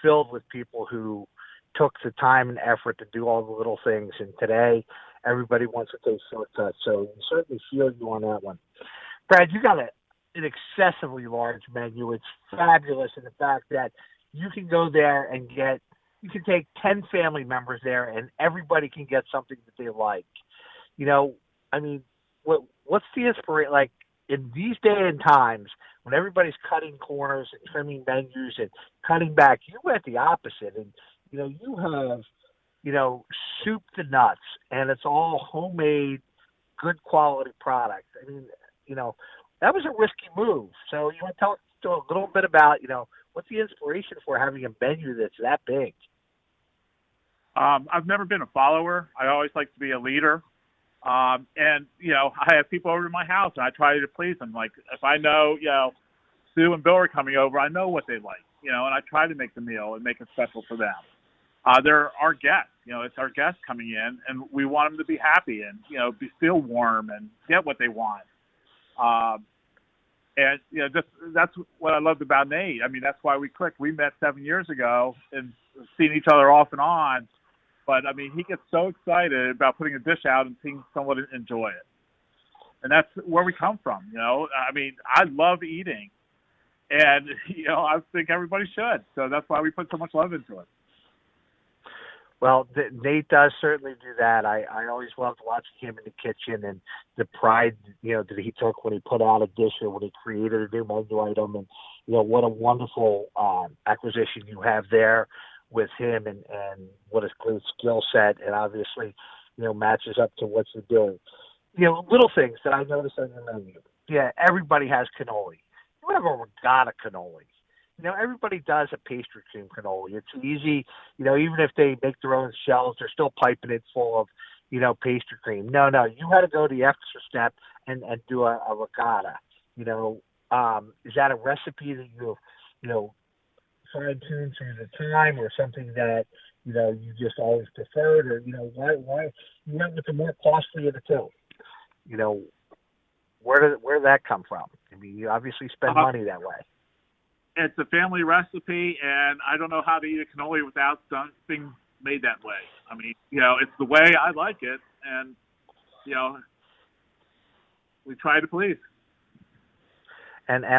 filled with people who took the time and effort to do all the little things. And today, everybody wants to take shortcuts. So you certainly feel you on that one. Brad, you got an excessively large menu. It's fabulous in the fact that you can go there and get, you can take 10 family members there and everybody can get something that they like. You know, I mean, what's the inspiration? Like in these day and times when everybody's cutting corners and trimming menus and cutting back, you went the opposite. And, you know, you have, you know, soup to nuts and it's all homemade, good quality product. I mean, you know, that was a risky move. So you want to tell a little bit about, you know, what's the inspiration for having a menu that's that big? I've never been a follower. I always like to be a leader. And, you know, I have people over to my house and I try to please them. Like if I know, you know, Sue and Bill are coming over, I know what they like, you know, and I try to make the meal and make it special for them. They're our guests, you know, it's our guests coming in and we want them to be happy and, you know, feel warm and get what they want. And, you know, just, that's what I loved about Nate. I mean, that's why we clicked. We met 7 years ago and seen each other off and on. But, I mean, he gets so excited about putting a dish out and seeing someone enjoy it. And that's where we come from, you know. I mean, I love eating. And, you know, I think everybody should. So that's why we put so much love into it. Well, Nate does certainly do that. I always loved watching him in the kitchen and the pride, you know, that he took when he put out a dish or when he created a new menu item. And, you know, what a wonderful acquisition you have there with him and what a great skill set. And obviously, you know, matches up to what you're doing. You know, little things that I noticed on your menu. Yeah, everybody has cannoli. You have a regatta cannoli. You know, everybody does a pastry cream cannoli. It's easy, you know, even if they make their own shells, they're still piping it full of, you know, pastry cream. No, you had to go the extra step and do a ricotta. You know, is that a recipe that you've, you know, fine-tuned through the time or something that, you know, you just always preferred? Or, you know, why you went with the more costly of the two? You know, where did that come from? I mean, you obviously spend money that way. It's a family recipe, and I don't know how to eat a cannoli without something made that way. I mean, you know, it's the way I like it, and, you know, we try to please. And I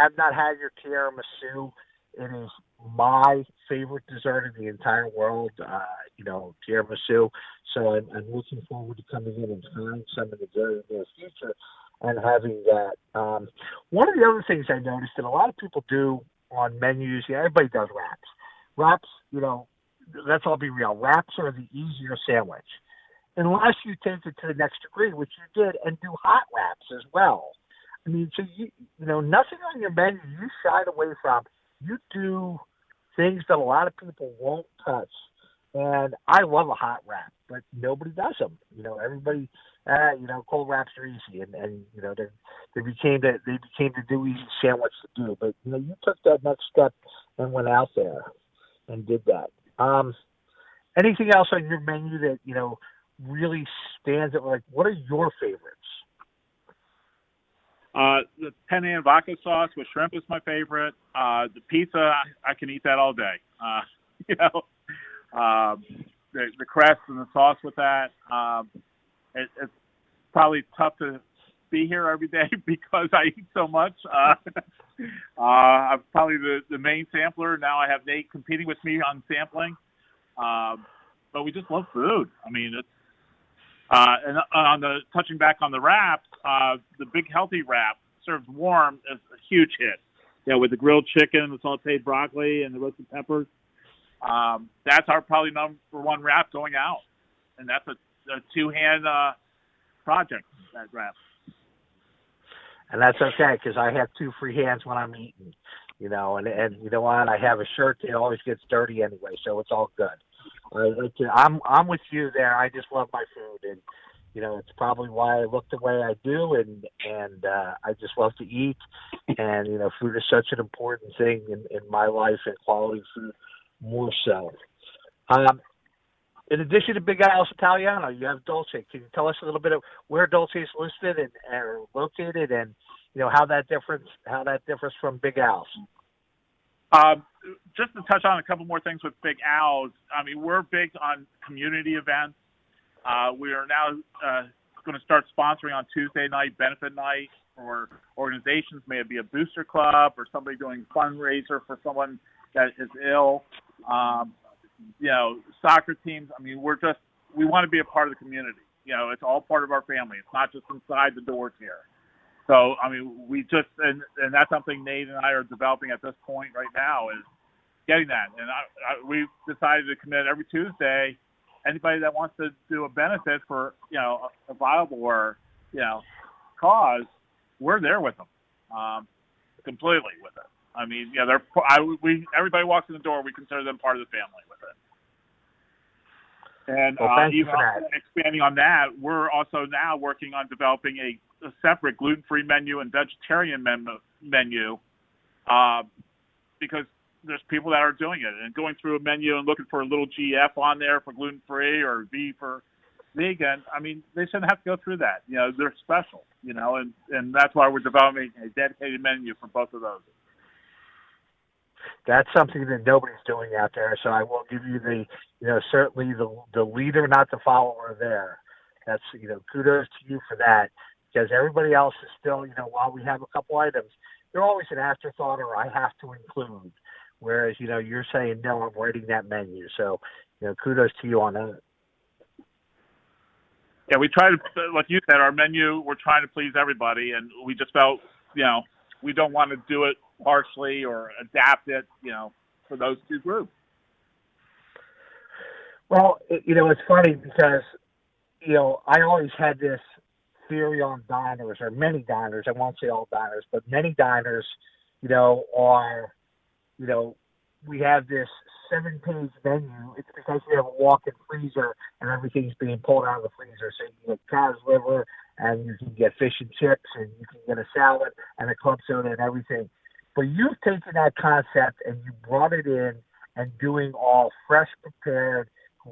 have not had your tiramisu. It is my favorite dessert in the entire world, you know, tiramisu. So I'm looking forward to coming in and trying some in the very near future. And having that. One of the other things I noticed that a lot of people do on menus, yeah, everybody does wraps. Wraps, you know, let's all be real. Wraps are the easier sandwich. Unless you take it to the next degree, which you did, and do hot wraps as well. I mean, so you know, nothing on your menu you shied away from. You do things that a lot of people won't touch. And I love a hot wrap, but nobody does them. You know, everybody, you know, cold wraps are easy, and you know, they became the new easy sandwich to do. But you know, you took that next step and went out there and did that. Anything else on your menu that, you know, really stands out? Like, what are your favorites? The penne and vodka sauce with shrimp is my favorite. The pizza, I can eat that all day. The crust and the sauce with that. It's probably tough to be here every day because I eat so much. I'm probably the main sampler. Now I have Nate competing with me on sampling. But we just love food. I mean, it's, and on the touching back on the wraps, the Big Healthy Wrap served warm is a huge hit. Yeah, you know, with the grilled chicken, the sauteed broccoli, and the roasted peppers. That's our probably number one wrap going out, and that's a two-hand project. That wrap. And that's okay because I have two free hands when I'm eating. You know, and you know what? I have a shirt that always gets dirty anyway, so it's all good. I'm with you there. I just love my food, and you know, it's probably why I look the way I do, and I just love to eat. And you know, food is such an important thing in my life, and quality food more so. In addition to Big Al's Italiano, you have Dolce. Can you tell us a little bit of where Dolce is listed and located, and you know how that differs from Big Al's? Just to touch on a couple more things with Big Al's, I mean, we're big on community events. We are now going to start sponsoring on Tuesday night, benefit night, for organizations. May it be a booster club or somebody doing fundraiser for someone that is ill. You know, soccer teams. I mean, we want to be a part of the community. You know, it's all part of our family. It's not just inside the doors here. So, I mean, we just, and that's something Nate and I are developing at this point right now is getting that. And we've decided to commit every Tuesday, anybody that wants to do a benefit for, you know, a viable or, you know, cause, we're there with them, completely with it. I mean, yeah, everybody walks in the door, we consider them part of the family with it. And well, even expanding on that, we're also now working on developing a separate gluten-free menu and vegetarian menu because there's people that are doing it and going through a menu and looking for a little GF on there for gluten-free or V for vegan. I mean, they shouldn't have to go through that. You know, they're special, you know, and that's why we're developing a dedicated menu for both of those. That's something that nobody's doing out there. So I will give you certainly the leader, not the follower there. That's, you know, kudos to you for that. Because everybody else is still, you know, while we have a couple items, they're always an afterthought or I have to include. Whereas, you know, you're saying, no, I'm writing that menu. So, you know, kudos to you on that. Yeah, we try to, like you said, our menu, we're trying to please everybody. And we just felt, you know, we don't want to do it partially or adapt it, you know, for those two groups. Well, you know, it's funny because, you know, I always had this theory on diners, or many diners, I won't say all diners, but many diners, you know, are, you know, we have this 7-page menu. It's because we have a walk-in freezer and everything's being pulled out of the freezer. So you can get cow's liver and you can get fish and chips and you can get a salad and a club soda and everything. But you've taken that concept and you brought it in and doing all fresh prepared,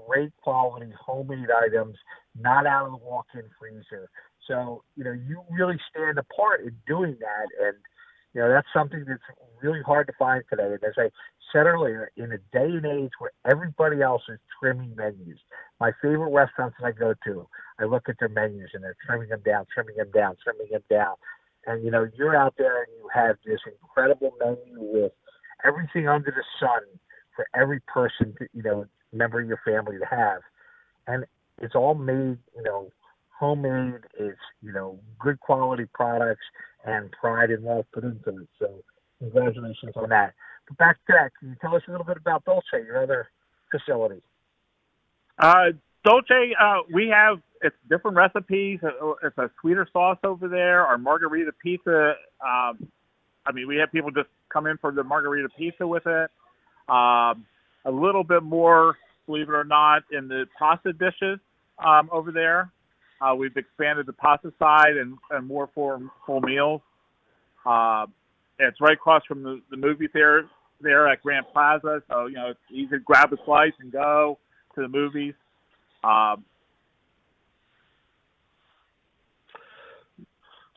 great quality homemade items, not out of the walk-in freezer. So, you know, you really stand apart in doing that. And, you know, that's something that's really hard to find today. And as I said earlier, in a day and age where everybody else is trimming menus, my favorite restaurants that I go to, I look at their menus and they're trimming them down. And, you know, you're out there and you have this incredible menu with everything under the sun for every person, to, you know, member of your family to have. And it's all made, you know, homemade, it's, you know, good quality products and pride and love put into it. So congratulations on that. But back to that, can you tell us a little bit about Dolce, your other facility? Dolce, we have, it's different recipes. It's a sweeter sauce over there. Our margarita pizza, I mean, we have people just come in for the margarita pizza with it. A little bit more, believe it or not, in the pasta dishes over there. We've expanded the pasta side and more for full meals. It's right across from the movie theater there at Grand Plaza. So, you know, it's easy to grab a slice and go. to the movies.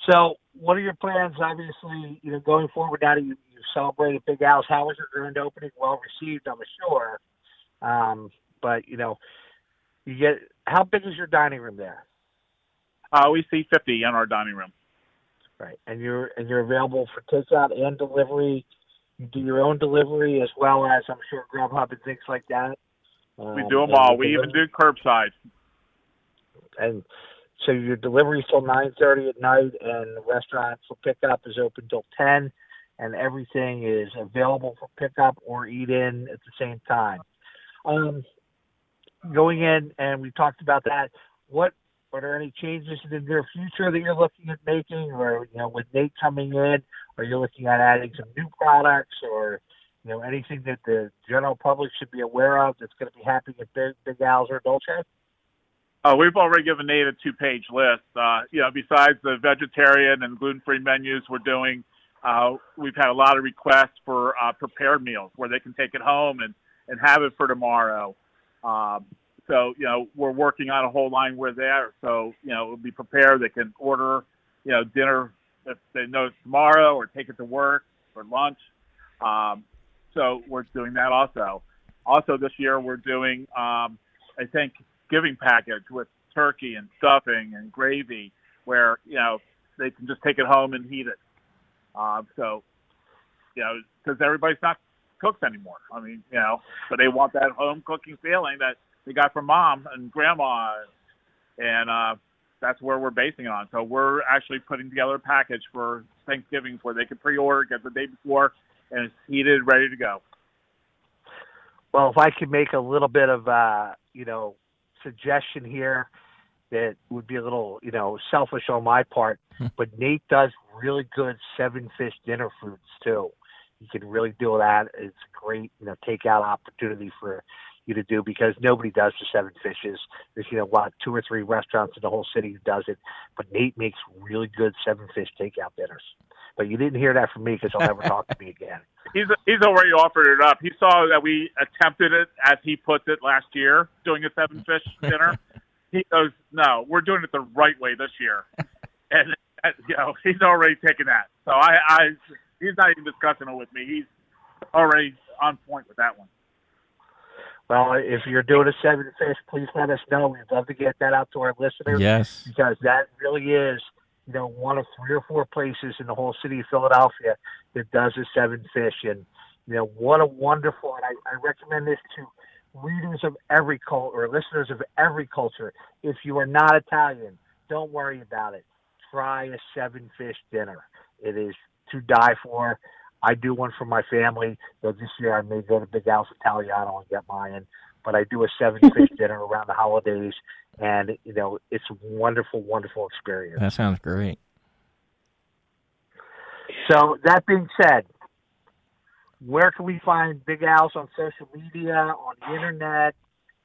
So what are your plans, obviously, you know, going forward now that you celebrated Big Al's? How was your grand opening? Well received, I'm sure. But, you know, you get how big is your dining room there? We see 50 in our dining room. Right. And you're available for takeout and delivery. You do your own delivery as well as, I'm sure, Grubhub and things like that. We do them all. We even do curbside. And so your delivery is till 9:30 at night, and the restaurant for pickup is open till 10, and everything is available for pickup or eat-in at the same time. Going in, and we talked about that, what are there any changes in the near future that you're looking at making, or, you know, with Nate coming in, are you looking at adding some new products or, you know, anything that the general public should be aware of that's going to be happening at Big Al's or Dolce? We've already given Nate a two-page list. You know, besides the vegetarian and gluten-free menus we're doing, we've had a lot of requests for prepared meals where they can take it home and have it for tomorrow. So, you know, we're working on a whole line where they are. So, you know, it'll be prepared. They can order, you know, dinner if they know it's tomorrow or take it to work or lunch. So we're doing that also. Also this year we're doing, I think, giving package with turkey and stuffing and gravy where, you know, they can just take it home and heat it. So, you know, because everybody's not cooks anymore. I mean, you know, so they want that home cooking feeling that they got from mom and grandma. And that's where we're basing it on. So we're actually putting together a package for Thanksgiving where they can pre-order, get the day before, and it's heated, ready to go. Well, if I could make a little bit of, you know, suggestion here that would be a little, you know, selfish on my part, but Nate does really good 7-fish dinner foods too. You can really do that. It's a great, you know, takeout opportunity for you to do because nobody does the 7 fishes. There's, you know, what, 2 or 3 restaurants in the whole city who does it, but Nate makes really good 7-fish takeout dinners. But you didn't hear that from me because he'll never talk to me again. He's already offered it up. He saw that we attempted it, as he puts it, last year, doing a 7-fish dinner. He goes, no, we're doing it the right way this year. And, you know, he's already taken that. So he's not even discussing it with me. He's already on point with that one. Well, if you're doing a 7-fish, please let us know. We'd love to get that out to our listeners. Yes. Because that really is, you know, one of 3 or 4 places in the whole city of Philadelphia that does a 7-fish. And, you know, what a wonderful, and I recommend this to readers of every culture or listeners of every culture. If you are not Italian, don't worry about it. Try a 7-fish dinner. It is to die for. I do one for my family, though this year I may go to Big Al's Italiano and get mine. But I do a 7-fish dinner around the holidays, and, you know, it's a wonderful, wonderful experience. That sounds great. So that being said, where can we find Big Al's on social media, on the internet?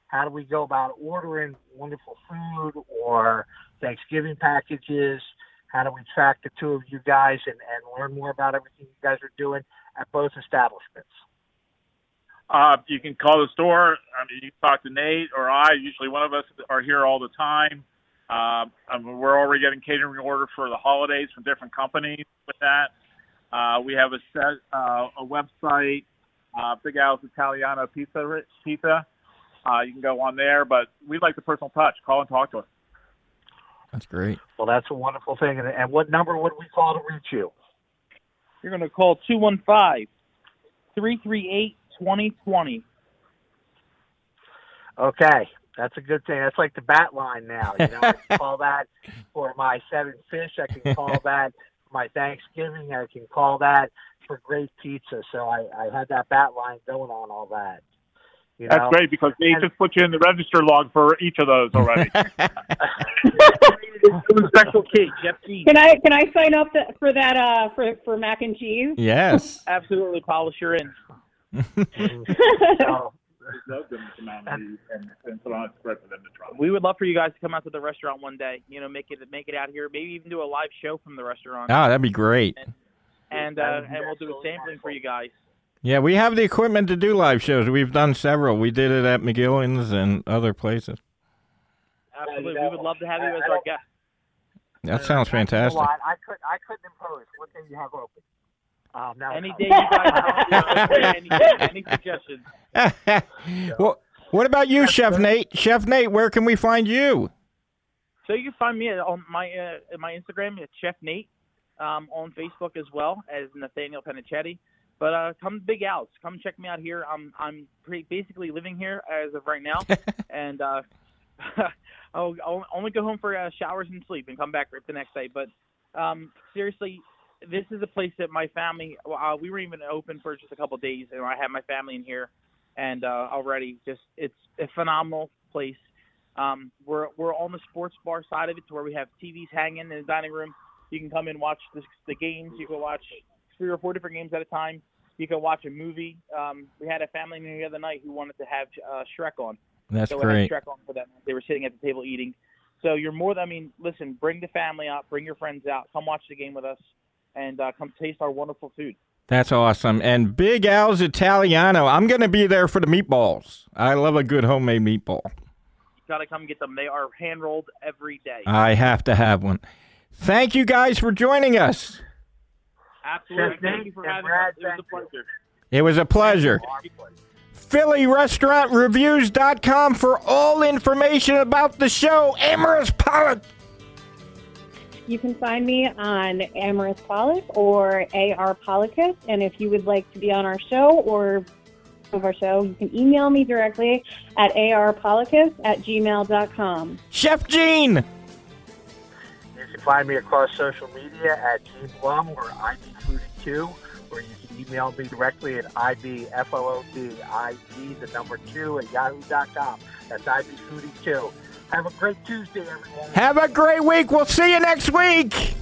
How do we go about ordering wonderful food or Thanksgiving packages? How do we track the two of you guys and learn more about everything you guys are doing at both establishments? You can call the store. I mean, you can talk to Nate or I. Usually one of us are here all the time. I mean, we're already getting catering order for the holidays from different companies with that. We have a website, Big Al's Italiano Pizza. You can go on there, but we like the personal touch. Call and talk to us. That's great. Well, that's a wonderful thing. And what number would we call to reach you? You're going to call 215-338-2020. Okay. That's a good thing. That's like the bat line now. You know, I can call that for my 7-fish. I can call that for my Thanksgiving. I can call that for great pizza. So I had that bat line going on all that. You know? That's great because they just put you in the register log for each of those already. Special key. Can I sign up for that for mac and cheese? Yes, absolutely. Polish your in. We would love for you guys to come out to the restaurant one day. You know, make it out here. Maybe even do a live show from the restaurant. Oh, that'd be great. And we'll do a sampling for you guys. Yeah, we have the equipment to do live shows. We've done several. We did it at McGillin's and other places. Absolutely. We would love to have you as our guest. That sounds fantastic. I couldn't impose. What day you have open? Any day you guys have any suggestions. Well, what about you, Chef Nate? Chef Nate, where can we find you? So you can find me on my Instagram at Chef Nate, on Facebook as well as Nathaniel Penichetti. But come to Big Al's. Come check me out here. I'm basically living here as of right now, and I'll only go home for showers and sleep and come back the next day. But seriously, this is a place that my family, we were even open for just a couple of days, and I had my family in here, and already just it's a phenomenal place. We're on the sports bar side of it to where we have TVs hanging in the dining room. You can come in and watch the games. You can watch 3 or 4 different games at a time. You can watch a movie. We had a family meeting the other night who wanted to have Shrek on. That's so great. Shrek on for that. They were sitting at the table eating. So you're more than, listen, bring the family out, bring your friends out, come watch the game with us, and come taste our wonderful food. That's awesome. And Big Al's Italiano. I'm going to be there for the meatballs. I love a good homemade meatball. You got to come get them. They are hand-rolled every day. I have to have one. Thank you guys for joining us. Absolutely. Thank you for having us. It was a pleasure. It was a pleasure. PhillyRestaurantReviews.com for all information about the show. Amaris Pollack. You can find me on Amaris Pollack or AR Pollackus. And if you would like to be on our show or of our show, you can email me directly at arpollackus@gmail.com. Chef Jean. You can find me across social media at Jean Blum or ibfoodie2, or you can email me directly at ibfoodie2@yahoo.com. That's ibfoodie2. Have a great Tuesday, everyone. Have a great week. We'll see you next week.